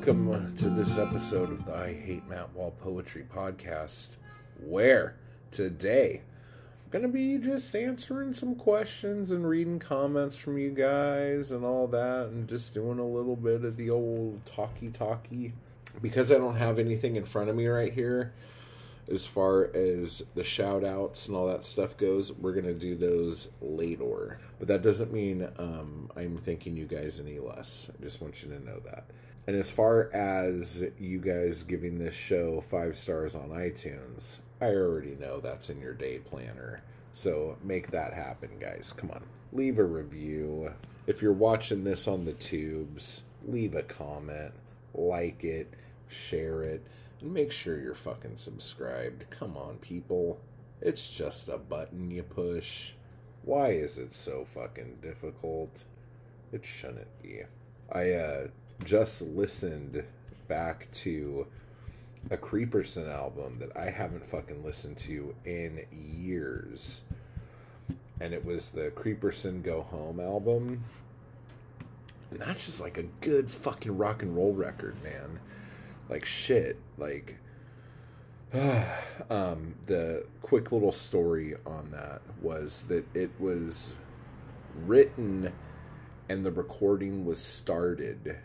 Welcome to this episode of the I Hate Matt Wall Poetry Podcast, where today I'm going to be just answering some questions and reading comments from you guys and all that, and just doing a little bit of the old talky. Because I don't have anything in front of me right here, as far as the shout-outs and all that stuff goes, we're going to do those later. But that doesn't mean I'm thanking you guys any less. I just want you to know that. And as far as you guys giving this show 5 stars on iTunes, I already know that's in your day planner. So make that happen, guys. Come on. Leave a review. If you're watching this on the tubes, leave a comment. Like it. Share it. Make sure you're fucking subscribed. Come on, people. It's just a button you push. Why is it so fucking difficult? It shouldn't be. I just listened back to a Creeperson album that I haven't fucking listened to in years. And it was the Creeperson Go Home album. And that's just like a good fucking rock and roll record, man. Like, shit, like, the quick little story on that was that it was written and the recording was started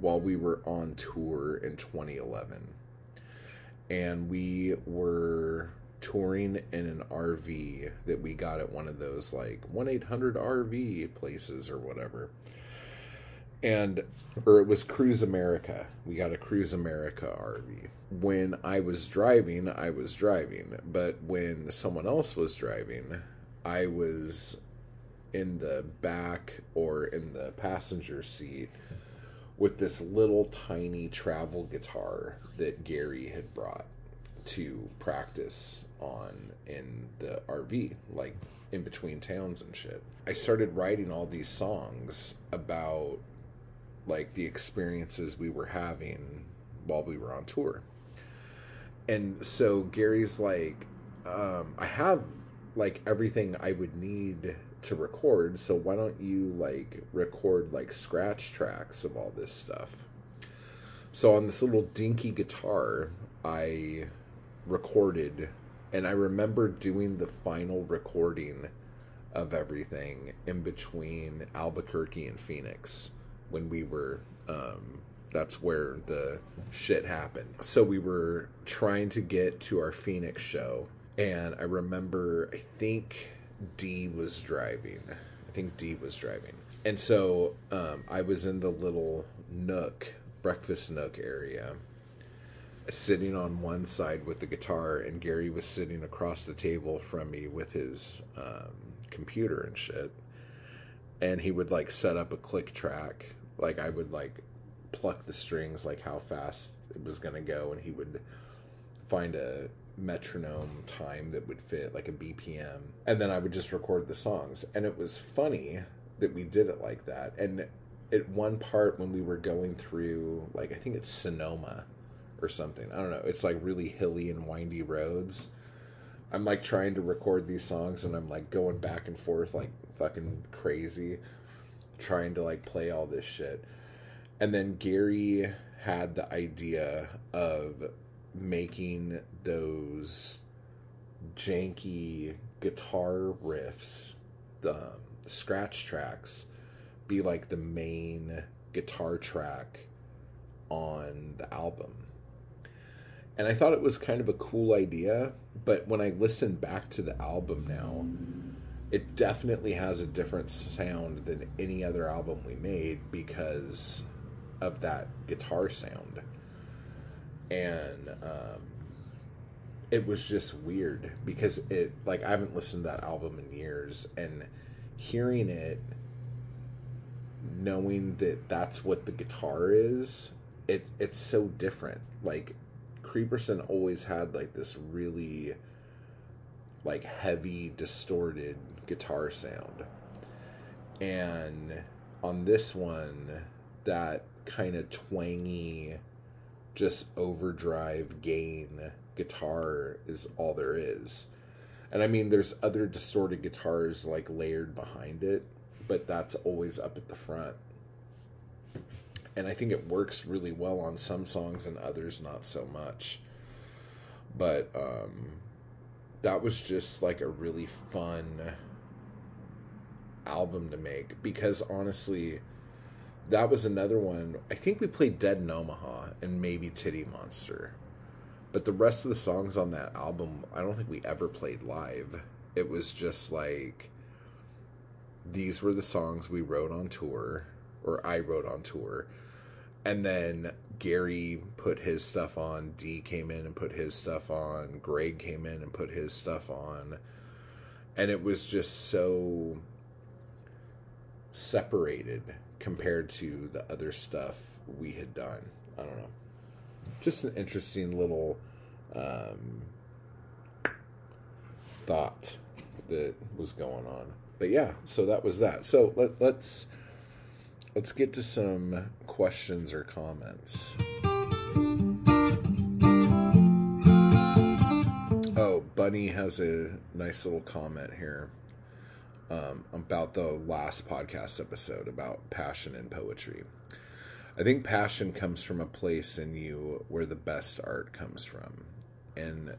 while we were on tour in 2011. And we were touring in an RV that we got at one of those, like, 1-800-RV places or whatever. Or it was Cruise America. We got a Cruise America RV. When I was driving. But when someone else was driving, I was in the back or in the passenger seat with this little tiny travel guitar that Gary had brought to practice on in the RV, like in between towns and shit. I started writing all these songs about, like, the experiences we were having while we were on tour. And so Gary's like, I have, like, everything I would need to record, so why don't you, like, record, like, scratch tracks of all this stuff? So on this little dinky guitar, I recorded, and I remember doing the final recording of everything in between Albuquerque and Phoenix. When we were, that's where the shit happened. So we were trying to get to our Phoenix show. And I remember, I think Dee was driving. And so I was in the little nook, breakfast nook area, sitting on one side with the guitar. And Gary was sitting across the table from me with his computer and shit. And he would, like, set up a click track. Like, I would, like, pluck the strings, like, how fast it was going to go, and he would find a metronome time that would fit, like, a BPM. And then I would just record the songs. And it was funny that we did it like that. And at one part when we were going through, like, I think it's Sonoma or something. I don't know. It's, like, really hilly and windy roads. I'm, like, trying to record these songs, and I'm, like, going back and forth, like, fucking crazy, trying to, like, play all this shit. And then Gary had the idea of making those janky guitar riffs, the scratch tracks, be, like, the main guitar track on the album. And I thought it was kind of a cool idea, but when I listen back to the album now, it definitely has a different sound than any other album we made because of that guitar sound. And it was just weird because it, like, I haven't listened to that album in years, and hearing it, knowing that that's what the guitar is, it's so different. Like, Creeperson always had, like, this really, like, heavy, distorted guitar sound. And on this one, that kind of twangy, just overdrive gain guitar is all there is. And I mean, there's other distorted guitars, like, layered behind it, but that's always up at the front. and I think it works really well on some songs and others not so much. But that was just like a really fun album to make, because honestly, that was another one. I think we played Dead in Omaha and maybe Titty Monster, but the rest of the songs on that album, I don't think we ever played live. It was just like, these were the songs we wrote on tour, or I wrote on tour. And then Gary put his stuff on, D came in and put his stuff on, Greg came in and put his stuff on. And it was just so separated compared to the other stuff we had done. I don't know. Just an interesting little thought that was going on. But yeah, so that was that. So let's get to some questions or comments. Oh, Bunny has a nice little comment here about the last podcast episode about passion and poetry. I think passion comes from a place in you where the best art comes from. And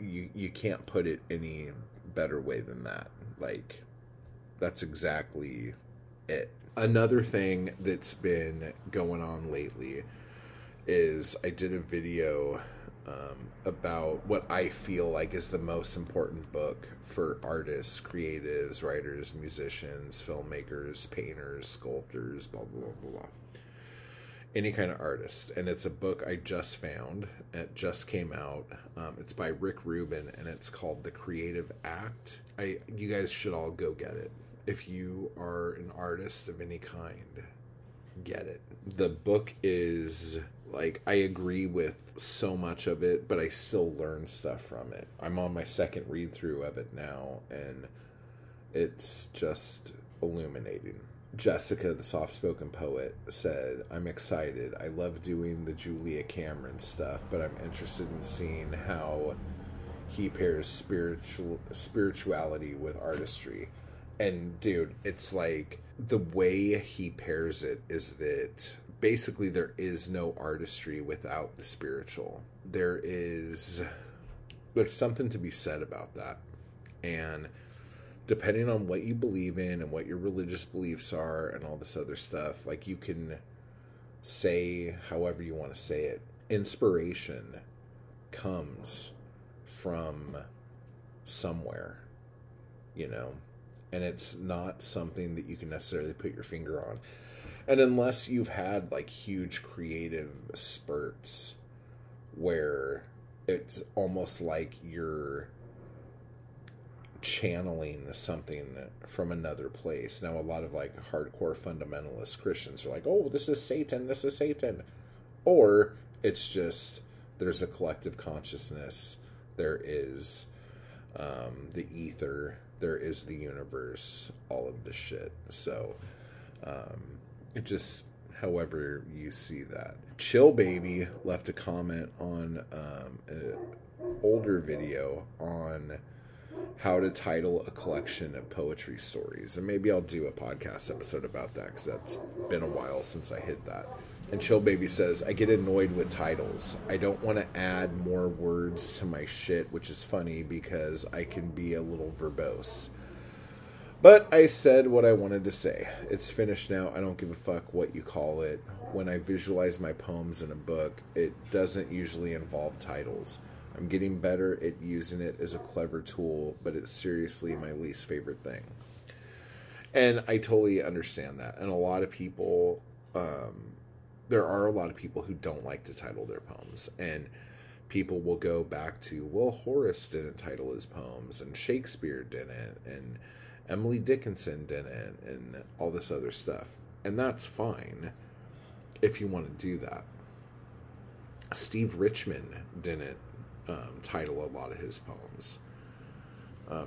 you can't put it any better way than that. Like, that's exactly it. Another thing that's been going on lately is I did a video about what I feel like is the most important book for artists, creatives, writers, musicians, filmmakers, painters, sculptors, blah, blah, blah, blah, any kind of artist. And it's a book I just found. It just came out. It's by Rick Rubin, and it's called The Creative Act. You guys should all go get it. If you are an artist of any kind, get it. The book is, like, I agree with so much of it, but I still learn stuff from it. I'm on my second read through of it now, and it's just illuminating. Jessica, the soft-spoken poet, said, I'm excited. I love doing the Julia Cameron stuff, but I'm interested in seeing how he pairs spirituality with artistry. And, dude, it's like the way he pairs it is that basically there is no artistry without the spiritual. There's something to be said about that. And depending on what you believe in and what your religious beliefs are and all this other stuff, like, you can say however you want to say it. Inspiration comes from somewhere, you know? And it's not something that you can necessarily put your finger on. And unless you've had, like, huge creative spurts where it's almost like you're channeling something from another place. Now, a lot of, like, hardcore fundamentalist Christians are like, oh, this is Satan. Or it's just there's a collective consciousness. There is the ether. There is the universe, all of this shit. So, it just, however you see that. Chill Baby left a comment on an older video on how to title a collection of poetry stories. And maybe I'll do a podcast episode about that, because that's been a while since I hit that. And Chill Baby says, I get annoyed with titles. I don't want to add more words to my shit, which is funny because I can be a little verbose. But I said what I wanted to say. It's finished now. I don't give a fuck what you call it. When I visualize my poems in a book, it doesn't usually involve titles. I'm getting better at using it as a clever tool, but it's seriously my least favorite thing. And I totally understand that. And a lot of people... there are a lot of people who don't like to title their poems, and people will go back to, well, Horace didn't title his poems, and Shakespeare didn't, and Emily Dickinson didn't, and all this other stuff. And that's fine if you want to do that. Steve Richman didn't title a lot of his poems.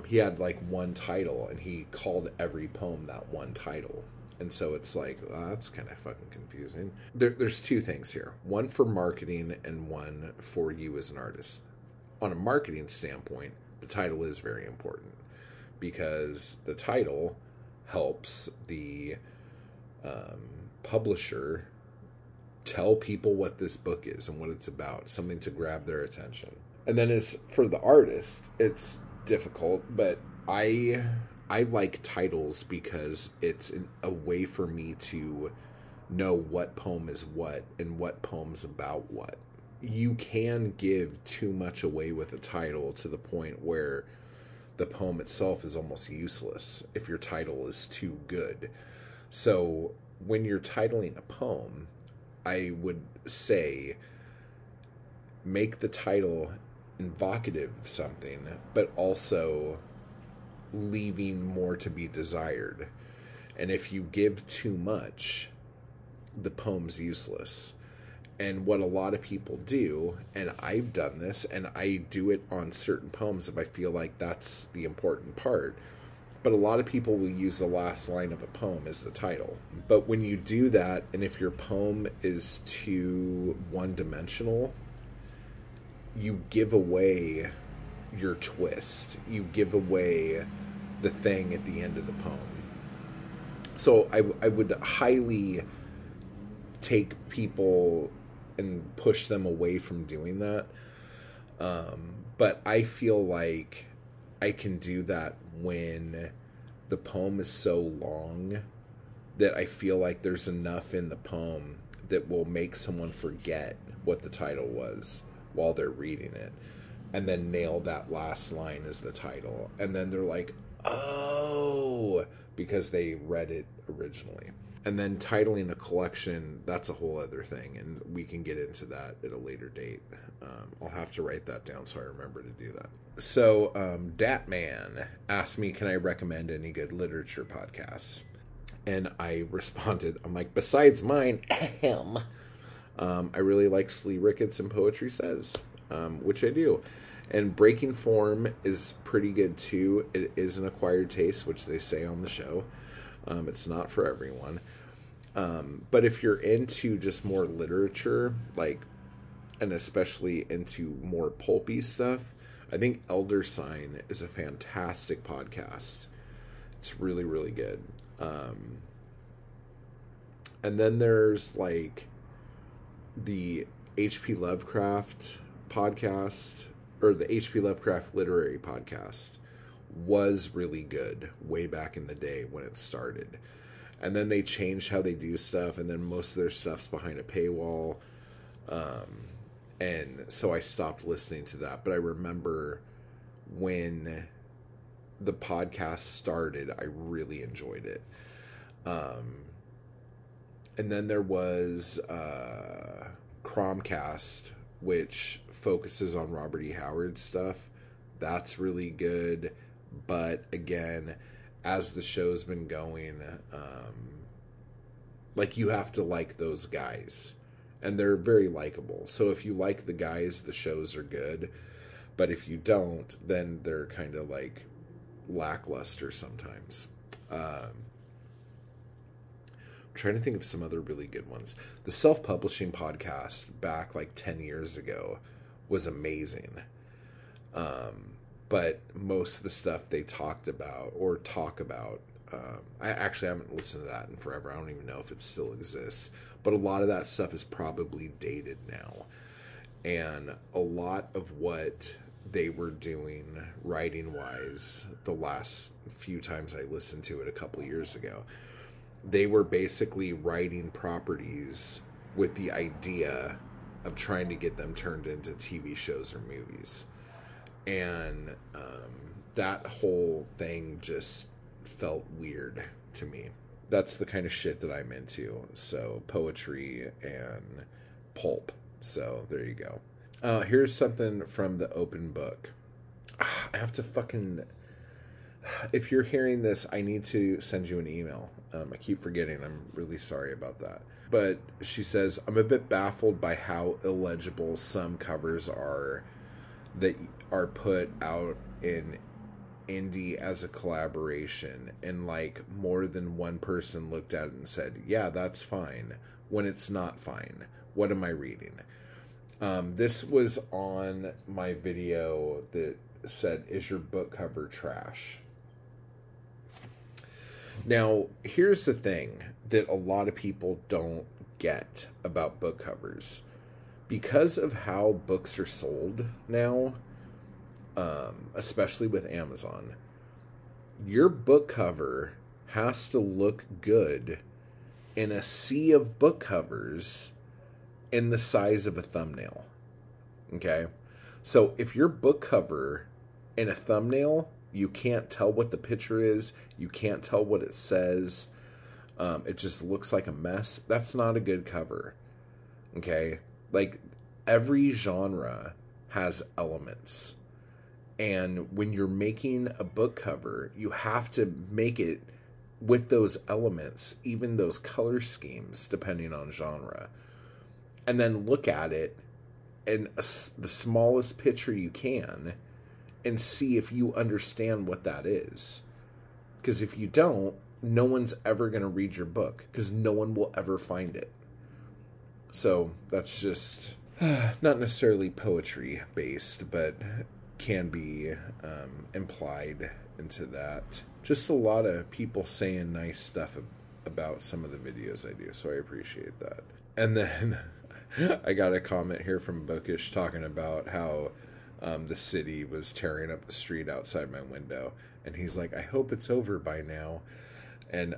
He had like one title, and he called every poem that one title. And so it's like, oh, that's kind of fucking confusing. There's two things here. One for marketing and one for you as an artist. On a marketing standpoint, the title is very important, because the title helps the publisher tell people what this book is and what it's about, something to grab their attention. And then as for the artist, it's difficult, but I like titles because it's a way for me to know what poem is what and what poem's about what. You can give too much away with a title to the point where the poem itself is almost useless if your title is too good. So when you're titling a poem, I would say make the title evocative of something, but also leaving more to be desired. And if you give too much, the poem's useless. And what a lot of people do, and I've done this, and I do it on certain poems if I feel like that's the important part, but a lot of people will use the last line of a poem as the title. But when you do that, and if your poem is too one-dimensional, you give away your twist. You give away the thing at the end of the poem. So I would highly take people and push them away from doing that. But I feel like I can do that when the poem is so long that I feel like there's enough in the poem that will make someone forget what the title was while they're reading it, and then nail that last line as the title. And then they're like, oh, because they read it originally. And then titling a collection, that's a whole other thing, and we can get into that at a later date. I'll have to write that down so I remember to do that. So Datman asked me, can I recommend any good literature podcasts? And I responded, I'm like, besides mine, ahem. I really like Slee Ricketts and Poetry Says, which I do. And Breaking Form is pretty good, too. It is an acquired taste, which they say on the show. It's not for everyone. But if you're into just more literature, like, and especially into more pulpy stuff, I think Elder Sign is a fantastic podcast. It's really, really good. And then there's, like, the H.P. Lovecraft podcast, or the H.P. Lovecraft literary podcast, was really good way back in the day when it started. And then they changed how they do stuff, and then most of their stuff's behind a paywall. And so I stopped listening to that. But I remember when the podcast started, I really enjoyed it. And then there was Cromcast, which focuses on Robert E. Howard stuff. That's really good. But again, as the show's been going, like, you have to like those guys, and they're very likable. So if you like the guys, the shows are good. But if you don't, then they're kind of like lackluster sometimes. I'm trying to think of some other really good ones. The self-publishing podcast back like 10 years ago was amazing. But most of the stuff they talk about, I actually haven't listened to that in forever. I don't even know if it still exists, but a lot of that stuff is probably dated now. And a lot of what they were doing writing wise, the last few times I listened to it a couple years ago, they were basically writing properties with the idea of trying to get them turned into TV shows or movies. And that whole thing just felt weird to me. That's the kind of shit that I'm into. So poetry and pulp. So there you go. Here's something from the open book. I have to fucking... If you're hearing this, I need to send you an email. I keep forgetting. I'm really sorry about that. But she says, I'm a bit baffled by how illegible some covers are that are put out in indie as a collaboration, and like more than one person looked at it and said, yeah, that's fine, when it's not fine. What am I reading? This was on my video that said, is your book cover trash? Now, here's the thing that a lot of people don't get about book covers. Because of how books are sold now, especially with Amazon, your book cover has to look good in a sea of book covers in the size of a thumbnail. Okay? So if your book cover in a thumbnail, you can't tell what the picture is, you can't tell what it says, it just looks like a mess, that's not a good cover. Okay? Like, every genre has elements. And when you're making a book cover, you have to make it with those elements, even those color schemes, depending on genre. And then look at it in the smallest picture you can and see if you understand what that is. Because if you don't, no one's ever going to read your book because no one will ever find it. So that's just not necessarily poetry based, but can be implied into that. Just a lot of people saying nice stuff about some of the videos I do, so I appreciate that. And then I got a comment here from Bookish talking about how the city was tearing up the street outside my window. And he's like, I hope it's over by now. And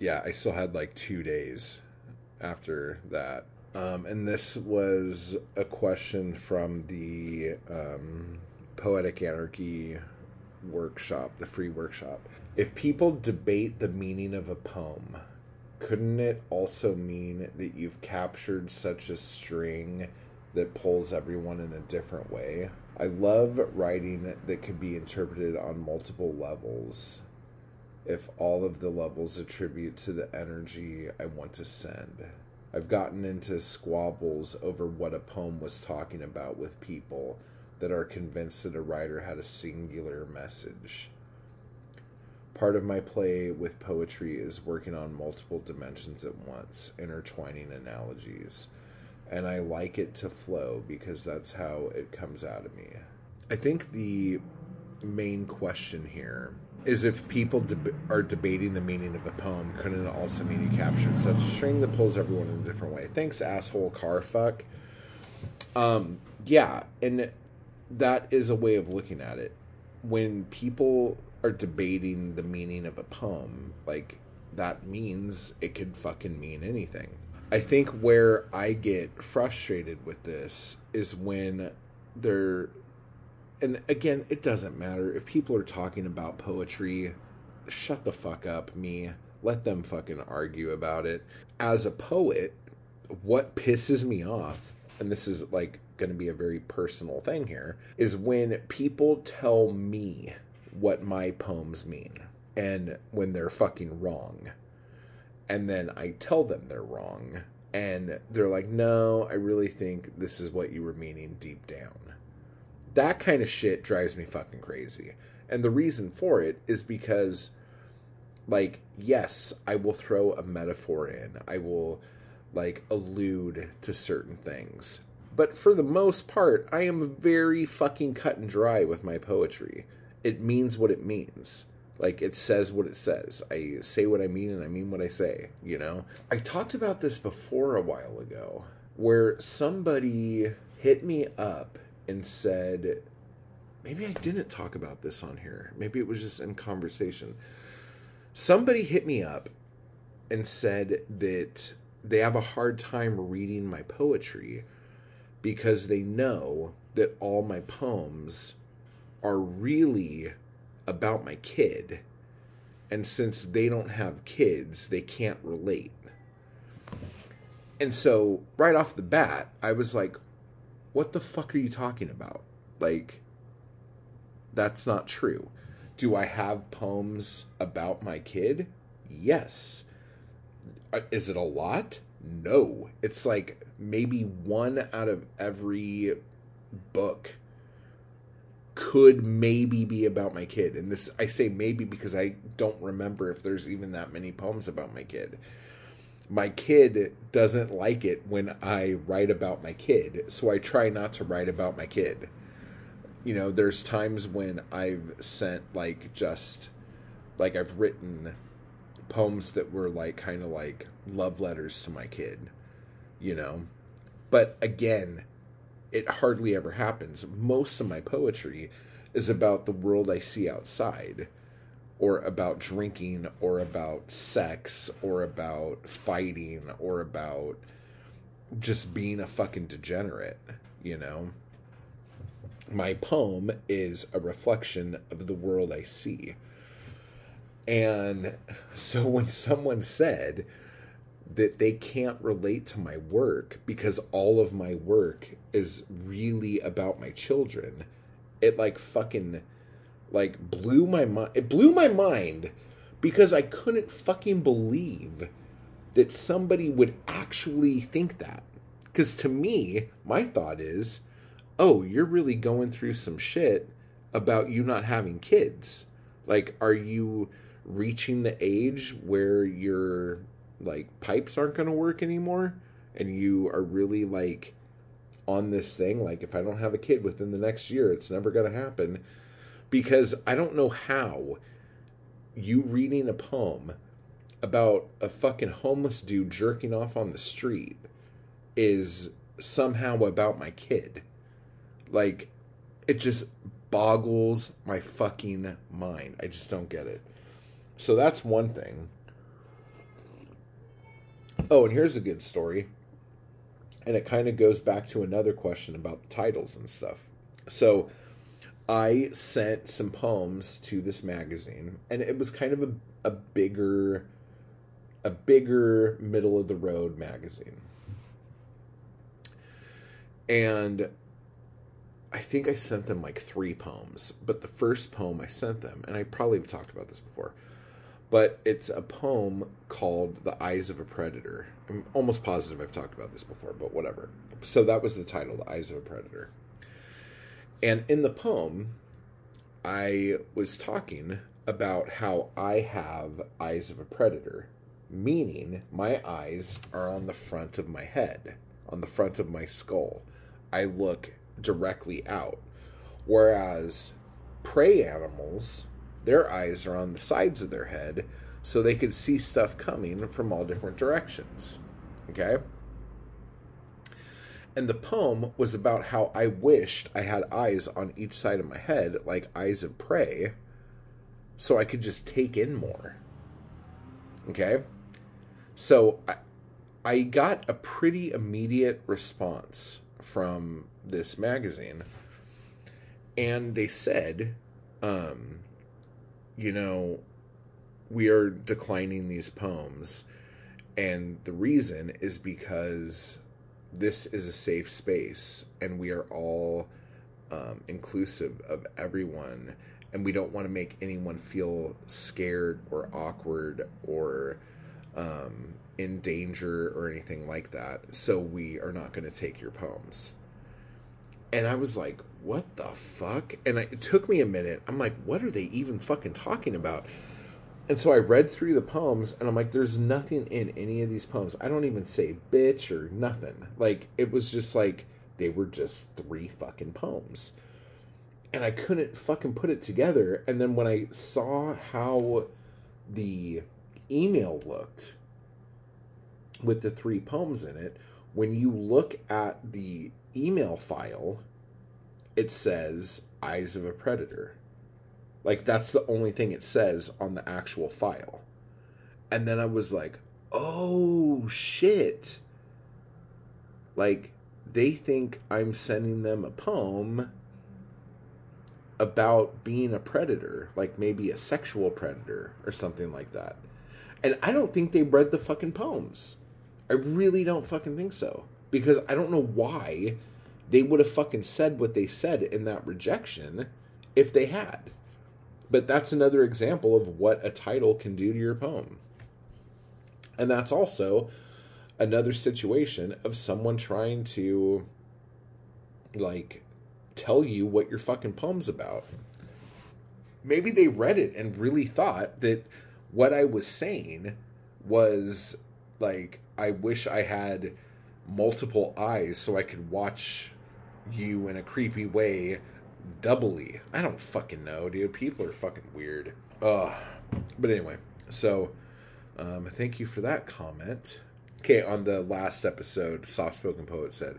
yeah, I still had like 2 days after that. And this was a question from the Poetic Anarchy workshop, the free workshop. If people debate the meaning of a poem, couldn't it also mean that you've captured such a string that pulls everyone in a different way? I love writing that could be interpreted on multiple levels, if all of the levels attribute to the energy I want to send. I've gotten into squabbles over what a poem was talking about with people that are convinced that a writer had a singular message. Part of my play with poetry is working on multiple dimensions at once, intertwining analogies. And I like it to flow because that's how it comes out of me. I think the main question here is if people are debating the meaning of a poem, couldn't it also mean you captured such a string that pulls everyone in a different way? Thanks, asshole car fuck. Yeah, and that is a way of looking at it. When people are debating the meaning of a poem, like, that means it could fucking mean anything. I think where I get frustrated with this is when they're, and again, it doesn't matter. If people are talking about poetry, shut the fuck up, me. Let them fucking argue about it. As a poet, what pisses me off, and this is like going to be a very personal thing here, is when people tell me what my poems mean and when they're fucking wrong. And then I tell them they're wrong. And they're like, no, I really think this is what you were meaning deep down. That kind of shit drives me fucking crazy. And the reason for it is because, like, yes, I will throw a metaphor in. I will, like, allude to certain things. But for the most part, I am very fucking cut and dry with my poetry. It means what it means. Like, it says what it says. I say what I mean and I mean what I say, you know? I talked about this before a while ago, where somebody hit me up and said, maybe I didn't talk about this on here. Maybe it was just in conversation. Somebody hit me up and said that they have a hard time reading my poetry because they know that all my poems are really about my kid, and since they don't have kids, they can't relate. And so right off the bat, I was like, what the fuck are you talking about? Like, that's not true. Do I have poems about my kid? Yes. Is it a lot? No. It's like maybe one out of every book could maybe be about my kid. And this, I say maybe because I don't remember if there's even that many poems about my kid. My kid doesn't like it when I write about my kid, so I try not to write about my kid. You know, there's times when I've sent, like, just, like, I've written poems that were, like, kind of like love letters to my kid. you know. But again, it hardly ever happens. Most of my poetry is about the world I see outside, or about drinking, or about sex, or about fighting, or about just being a fucking degenerate, you know? My poem is a reflection of the world I see. And so when someone said that they can't relate to my work because all of my work is really about my children, it like fucking... like, blew my mind. It blew my mind because I couldn't fucking believe that somebody would actually think that. Because to me, my thought is, oh, you're really going through some shit about you not having kids. Like, are you reaching the age where your, like, pipes aren't going to work anymore? And you are really, like, on this thing? Like, if I don't have a kid within the next year, it's never going to happen. Because I don't know how you reading a poem about a fucking homeless dude jerking off on the street is somehow about my kid. Like, it just boggles my fucking mind. I just don't get it. So that's one thing. Oh, and here's a good story. And it kind of goes back to another question about the titles and stuff. So... I sent some poems to this magazine, and it was kind of a bigger middle-of-the-road magazine. And I think I sent them like 3 poems, but the first poem I sent them, and I probably have talked about this before, but it's a poem called The Eyes of a Predator. I'm almost positive I've talked about this before, but whatever. So that was the title, The Eyes of a Predator. And in the poem, I was talking about how I have eyes of a predator, meaning my eyes are on the front of my head, on the front of my skull. I look directly out, whereas prey animals, their eyes are on the sides of their head, so they could see stuff coming from all different directions, okay? And the poem was about how I wished I had eyes on each side of my head, like eyes of prey, so I could just take in more. Okay? So I got a pretty immediate response from this magazine. And they said, you know, we are declining these poems. And the reason is because... this is a safe space, and we are all inclusive of everyone, and we don't want to make anyone feel scared or awkward or in danger or anything like that, so we are not going to take your poems. And I was like, what the fuck? And it took me a minute. I'm like, what are they even fucking talking about? And so I read through the poems, and I'm like, there's nothing in any of these poems. I don't even say bitch or nothing. Like, it was just like, they were just 3 fucking poems. And I couldn't fucking put it together. And then when I saw how the email looked with the 3 poems in it, when you look at the email file, it says Eyes of a Predator. Like, that's the only thing it says on the actual file. And then I was like, oh, shit. Like, they think I'm sending them a poem about being a predator. Like, maybe a sexual predator or something like that. And I don't think they read the fucking poems. I really don't fucking think so. Because I don't know why they would have fucking said what they said in that rejection if they had. But that's another example of what a title can do to your poem. And that's also another situation of someone trying to, like, tell you what your fucking poem's about. Maybe they read it and really thought that what I was saying was, like, I wish I had multiple eyes so I could watch you in a creepy way doubly. I don't fucking know, dude. People are fucking weird. But anyway, so thank you for that comment. okay, on the last episode, Soft Spoken Poet said,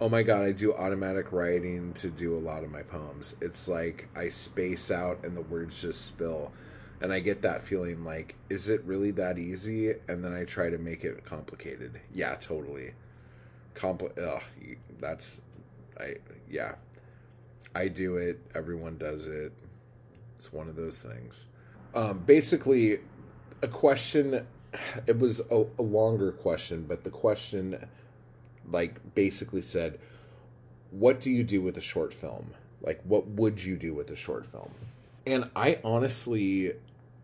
oh my God, I do automatic writing to do a lot of my poems. It's like I space out and the words just spill. And I get that feeling like, is it really that easy? And then I try to make it complicated. Yeah, totally. I do it. Everyone does it. It's one of those things. Basically, a question, it was a longer question, but the question like basically said, what do you do with a short film? Like, what would you do with a short film? And I honestly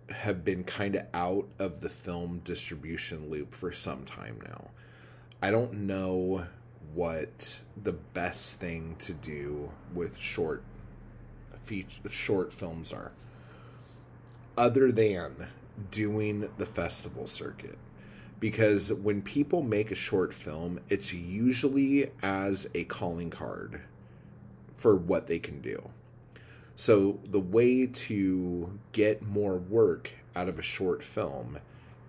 have been kind of out of the film distribution loop for some time now. I don't know what the best thing to do with short films are, other than doing the festival circuit. Because when people make a short film, it's usually as a calling card for what they can do. So the way to get more work out of a short film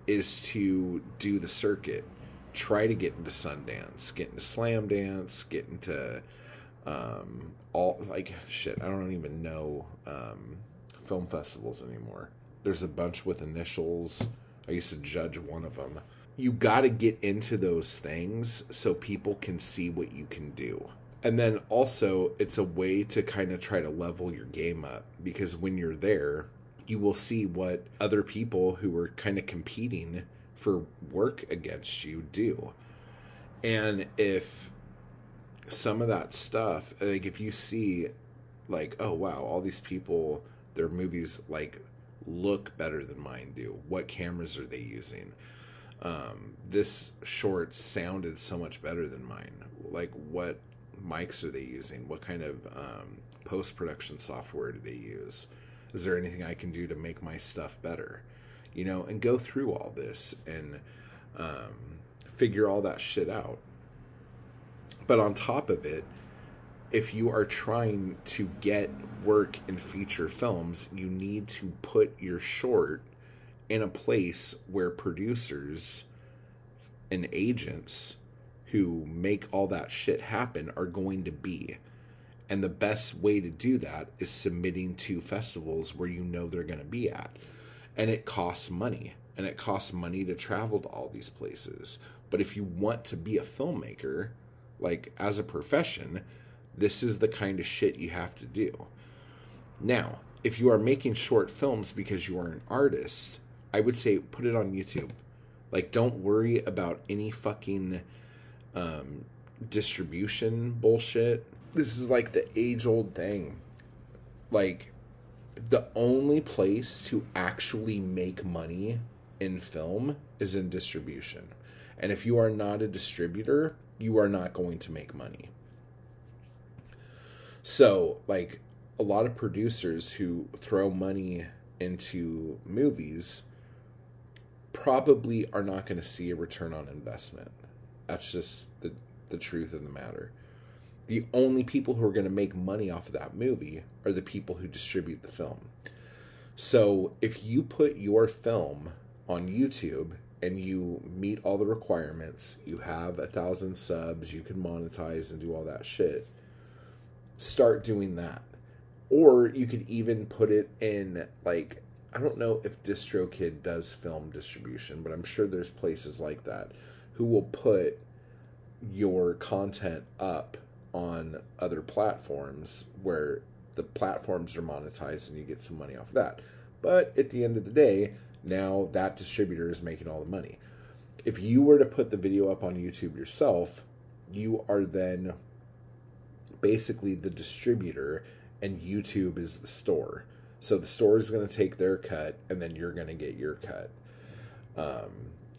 is to do the circuit. Try to get into Sundance, get into Slam Dance, get into I don't even know film festivals anymore. There's a bunch with initials. I used to judge one of them. You got to get into those things so people can see what you can do. And then also, it's a way to kind of try to level your game up, because when you're there, you will see what other people who are kind of competing for work against you do. And if some of that stuff, like if you see like, oh wow, all these people, their movies like look better than mine do. What cameras are they using? This short sounded so much better than mine. Like, what mics are they using? What kind of post-production software do they use? Is there anything I can do to make my stuff better? You know, and go through all this and figure all that shit out. But on top of it, if you are trying to get work in feature films, you need to put your short in a place where producers and agents who make all that shit happen are going to be. And the best way to do that is submitting to festivals where you know they're going to be at. And it costs money. And it costs money to travel to all these places. But if you want to be a filmmaker, like as a profession, this is the kind of shit you have to do. Now, if you are making short films because you are an artist, I would say put it on YouTube. Like, don't worry about any fucking distribution bullshit. This is like the age-old thing. Like, the only place to actually make money in film is in distribution. And if you are not a distributor, you are not going to make money. So, like, a lot of producers who throw money into movies probably are not going to see a return on investment. That's just the truth of the matter. The only people who are going to make money off of that movie are the people who distribute the film. So, if you put your film on YouTube and you meet all the requirements, you have 1,000 subs, you can monetize and do all that shit, start doing that. Or you could even put it in, like, I don't know if DistroKid does film distribution, but I'm sure there's places like that who will put your content up on other platforms where the platforms are monetized and you get some money off of that. But at the end of the day, now that distributor is making all the money. If you were to put the video up on YouTube yourself, you are then basically the distributor, and YouTube is the store. So the store is going to take their cut, and then you're going to get your cut.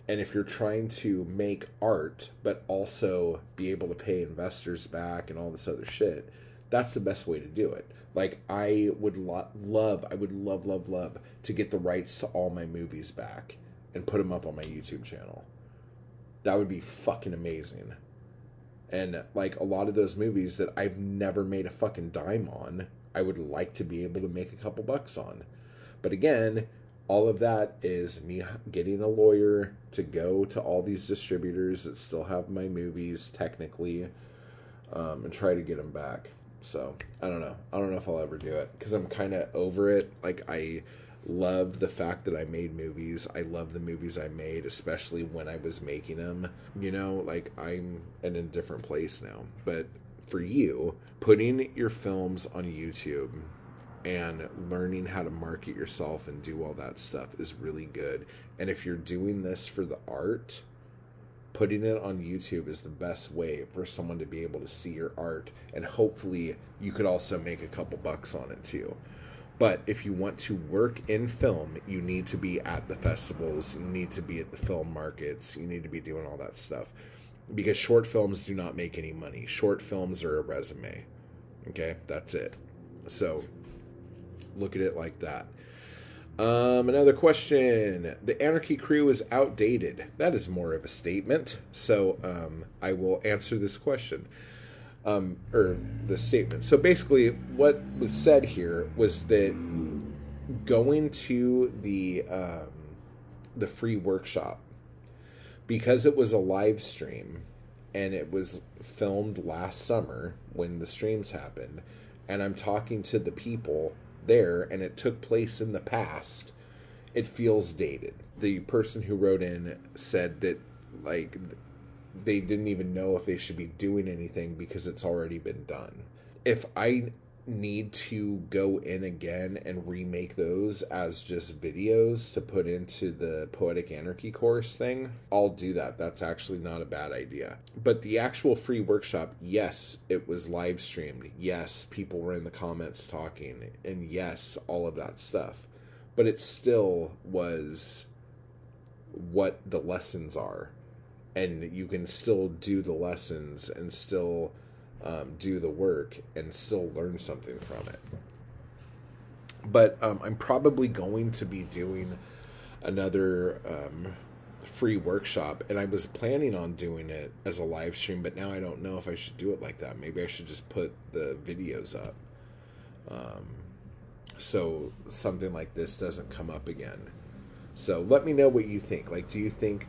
And if you're trying to make art, but also be able to pay investors back and all this other shit, that's the best way to do it. Like, I would love to get the rights to all my movies back and put them up on my YouTube channel. That would be fucking amazing. And, like, a lot of those movies that I've never made a fucking dime on, I would like to be able to make a couple bucks on. But again, all of that is me getting a lawyer to go to all these distributors that still have my movies technically, and try to get them back. So I don't know. I don't know if I'll ever do it because I'm kind of over it. Like, I love the fact that I made movies. I love the movies I made, especially when I was making them. You know, like, I'm in a different place now. But for you, putting your films on YouTube and learning how to market yourself and do all that stuff is really good. And if you're doing this for the art, putting it on YouTube is the best way for someone to be able to see your art. And hopefully you could also make a couple bucks on it too. But if you want to work in film, you need to be at the festivals. You need to be at the film markets. You need to be doing all that stuff. Because short films do not make any money. Short films are a resume. Okay? That's it. So look at it like that. Another question. The Anarchy Crew is outdated. That is more of a statement. So I will answer this question. Or the statement. So basically what was said here was that going to the free workshop, because it was a live stream and it was filmed last summer when the streams happened, and I'm talking to the people there, and it took place in the past, it feels dated. The person who wrote in said that, like, they didn't even know if they should be doing anything because it's already been done. If I need to go in again and remake those as just videos to put into the Poetic Anarchy course thing, I'll do that. That's actually not a bad idea. But the actual free workshop, yes, it was live streamed. Yes, people were in the comments talking. And yes, all of that stuff. But it still was what the lessons are. And you can still do the lessons and still do the work and still learn something from it. But I'm probably going to be doing another free workshop. And I was planning on doing it as a live stream, but now I don't know if I should do it like that. Maybe I should just put the videos up. So something like this doesn't come up again. So let me know what you think. Like, do you think...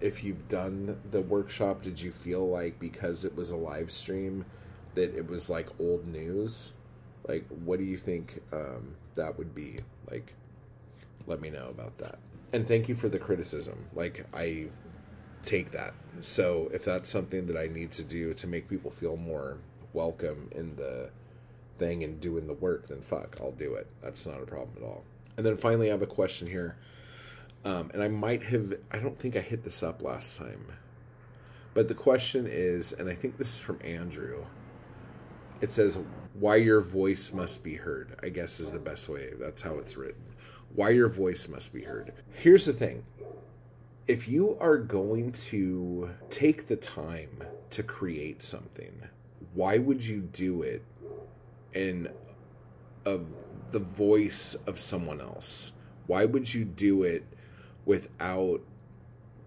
if you've done the workshop, did you feel like because it was a live stream that it was like old news? Like, what do you think that would be? Like, let me know about that. And thank you for the criticism. Like, I take that. So if that's something that I need to do to make people feel more welcome in the thing and doing the work, then fuck, I'll do it. That's not a problem at all. And then finally, I have a question here. And I might have, I don't think I hit this up last time, but the question is, and I think this is from Andrew, it says, why your voice must be heard, I guess is the best way. That's how it's written. Why your voice must be heard. Here's the thing. If you are going to take the time to create something, why would you do it in of the voice of someone else? Why would you do it without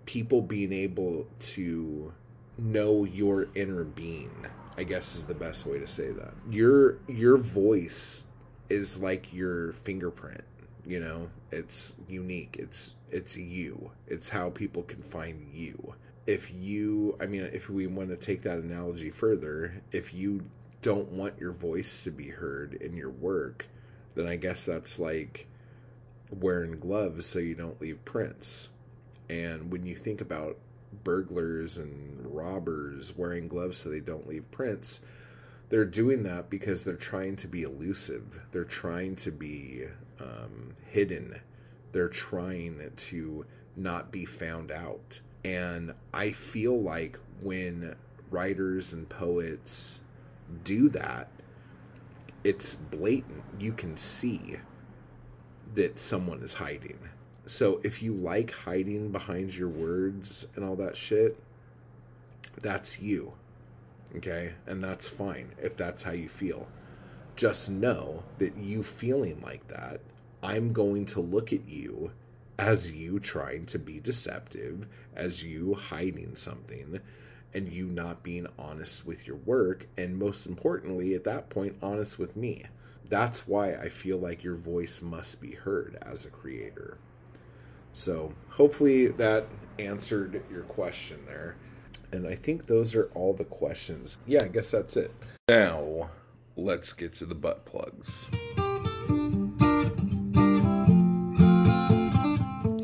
people being able to know your inner being, I guess is the best way to say that. Your voice is like your fingerprint, you know? It's unique. It's you. It's how people can find you. If you, I mean, if we want to take that analogy further, if you don't want your voice to be heard in your work, then I guess that's like wearing gloves so you don't leave prints. And when you think about burglars and robbers wearing gloves so they don't leave prints, they're doing that because they're trying to be elusive. They're trying to be hidden. They're trying to not be found out. And I feel like when writers and poets do that, it's blatant. You can see that someone is hiding. So if you like hiding behind your words and all that shit, that's you. Okay? And that's fine if that's how you feel. Just know that you feeling like that, I'm going to look at you as you trying to be deceptive, as you hiding something, and you not being honest with your work, and most importantly, at that point, honest with me. that's why I feel like your voice must be heard as a creator. So hopefully that answered your question there. And I think those are all the questions. Yeah, I guess that's it. Now, let's get to the butt plugs.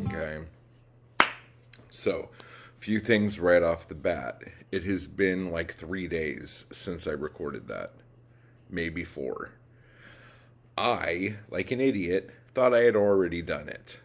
Okay. So, a few things right off the bat. It has been like 3 days since I recorded that. Maybe 4. I, like an idiot, thought I had already done it.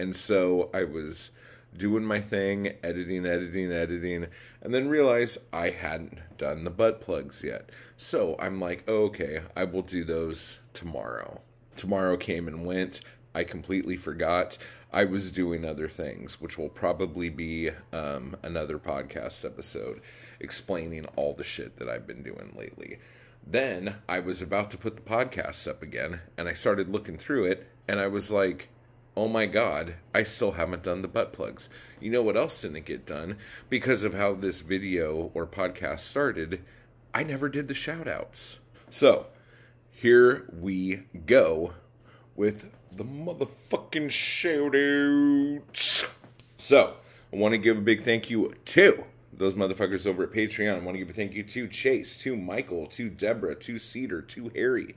And so I was doing my thing, editing, and then realized I hadn't done the butt plugs yet. So I'm like, oh, okay, I will do those tomorrow. Tomorrow came and went. I completely forgot. I was doing other things, which will probably be another podcast episode explaining all the shit that I've been doing lately. Then I was about to put the podcast up again, and I started looking through it, and I was like, oh my God, I still haven't done the butt plugs. You know what else didn't get done? Because of how this video or podcast started, I never did the shout outs. So here we go with the motherfucking shout outs. So I want to give a big thank you to those motherfuckers over at Patreon. I want to give a thank you to Chase, to Michael, to Deborah, to Cedar, to Harry.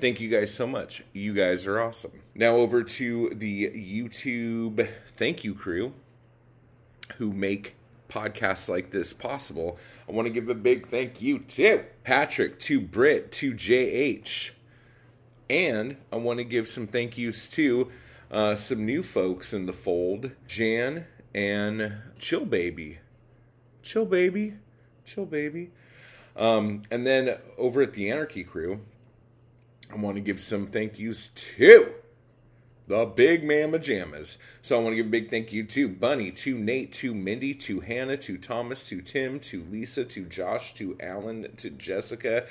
Thank you guys so much. You guys are awesome. Now over to the YouTube thank you crew who make podcasts like this possible. I want to give a big thank you to Patrick, to Britt, to JH. And I want to give some thank yous to some new folks in the fold. Jan and Chill Baby. And then over at the Anarchy crew, I want to give some thank yous to the Big Mama Jammas. So I want to give a big thank you to Bunny, to Nate, to Mindy, to Hannah, to Thomas, to Tim, to Lisa, to Josh, to Alan, to Jessica,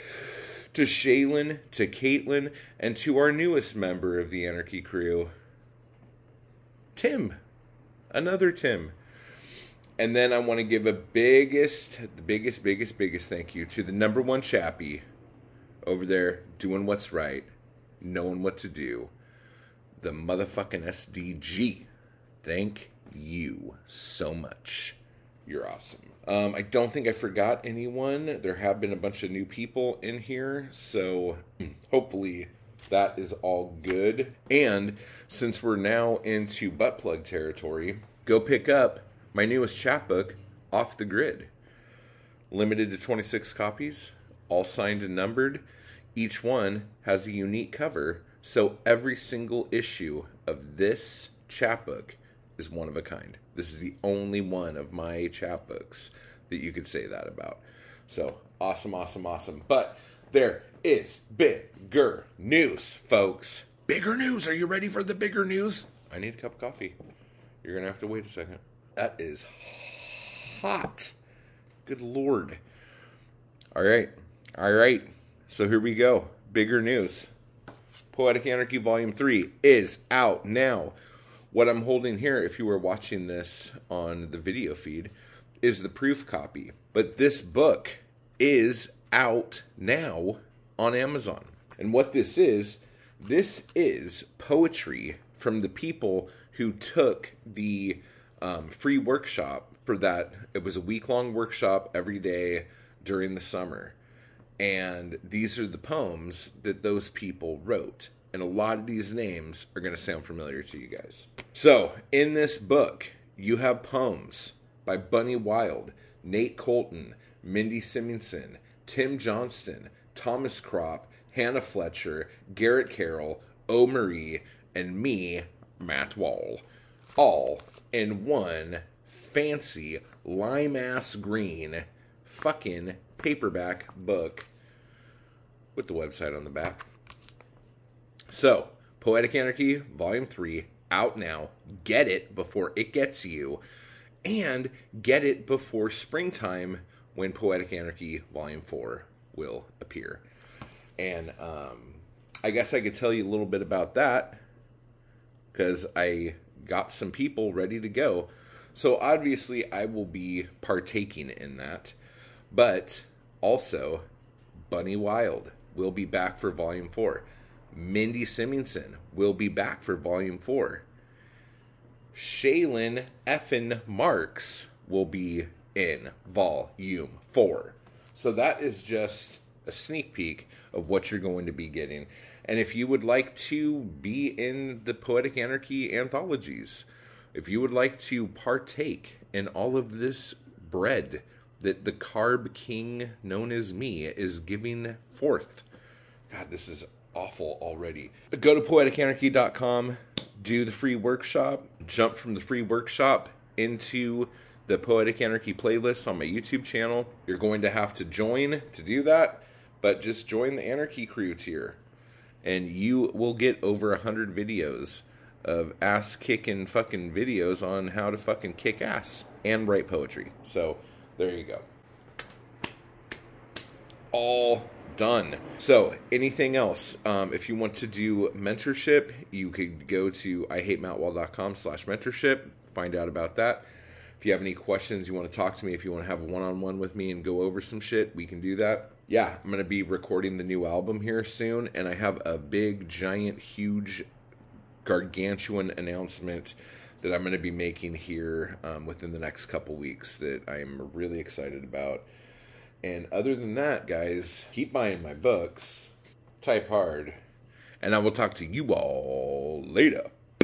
to Shaylin, to Caitlin, and to our newest member of the Anarchy crew, Tim. Another Tim. And then I want to give a biggest thank you to the number one chappy over there, doing what's right, knowing what to do, the motherfucking SDG. Thank you so much. You're awesome. I don't think I forgot anyone. There have been a bunch of new people in here, so hopefully that is all good. And since we're now into butt plug territory, go pick up my newest chapbook, Off the Grid. Limited to 26 copies. All signed and numbered. Each one has a unique cover, so every single issue of this chapbook is one of a kind. This is the only one of my chapbooks that you could say that about. So, awesome. But there is bigger news, folks. Bigger news. Are you ready for the bigger news? I need a cup of coffee. You're going to have to wait a second. That is hot. Good Lord. All right. So here we go. Bigger news. Poetic Anarchy Volume 3 is out now. What I'm holding here, if you were watching this on the video feed, is the proof copy. But this book is out now on Amazon. And what this is poetry from the people who took the free workshop for that. It was a week-long workshop every day during the summer. And these are the poems that those people wrote. And a lot of these names are going to sound familiar to you guys. So, in this book, you have poems by Bunny Wilde, Nate Colton, Mindy Simonson, Tim Johnston, Thomas Kropp, Hannah Fletcher, Garrett Carroll, O. Marie, and me, Matt Wall. All in one fancy lime-ass green fucking paperback book with the website on the back. So, Poetic Anarchy Volume 3 out now. Get it before it gets you, and get it before springtime when Poetic Anarchy Volume 4 will appear. And I guess I could tell you a little bit about that because I got some people ready to go. So obviously I will be partaking in that. But also, Bunny Wilde will be back for Volume 4. Mindy Simmingson will be back for Volume 4. Shaylin Effin Marks will be in Volume 4. So that is just a sneak peek of what you're going to be getting. And if you would like to be in the Poetic Anarchy anthologies, if you would like to partake in all of this bread that the carb king known as me is giving forth. God, this is awful already. Go to PoeticAnarchy.com, do the free workshop, jump from the free workshop into the Poetic Anarchy playlist on my YouTube channel. You're going to have to join to do that, but just join the Anarchy Crew tier, and you will get over 100 videos of ass-kicking fucking videos on how to fucking kick ass and write poetry. So there you go. All done. So anything else? If you want to do mentorship, you could go to IHateMountWall.com/mentorship. Find out about that. If you have any questions, you want to talk to me, if you want to have a one-on-one with me and go over some shit, we can do that. Yeah, I'm going to be recording the new album here soon, and I have a big, giant, huge, gargantuan announcement that I'm going to be making here within the next couple weeks that I'm really excited about. And other than that, guys, keep buying my books, type hard, and I will talk to you all later.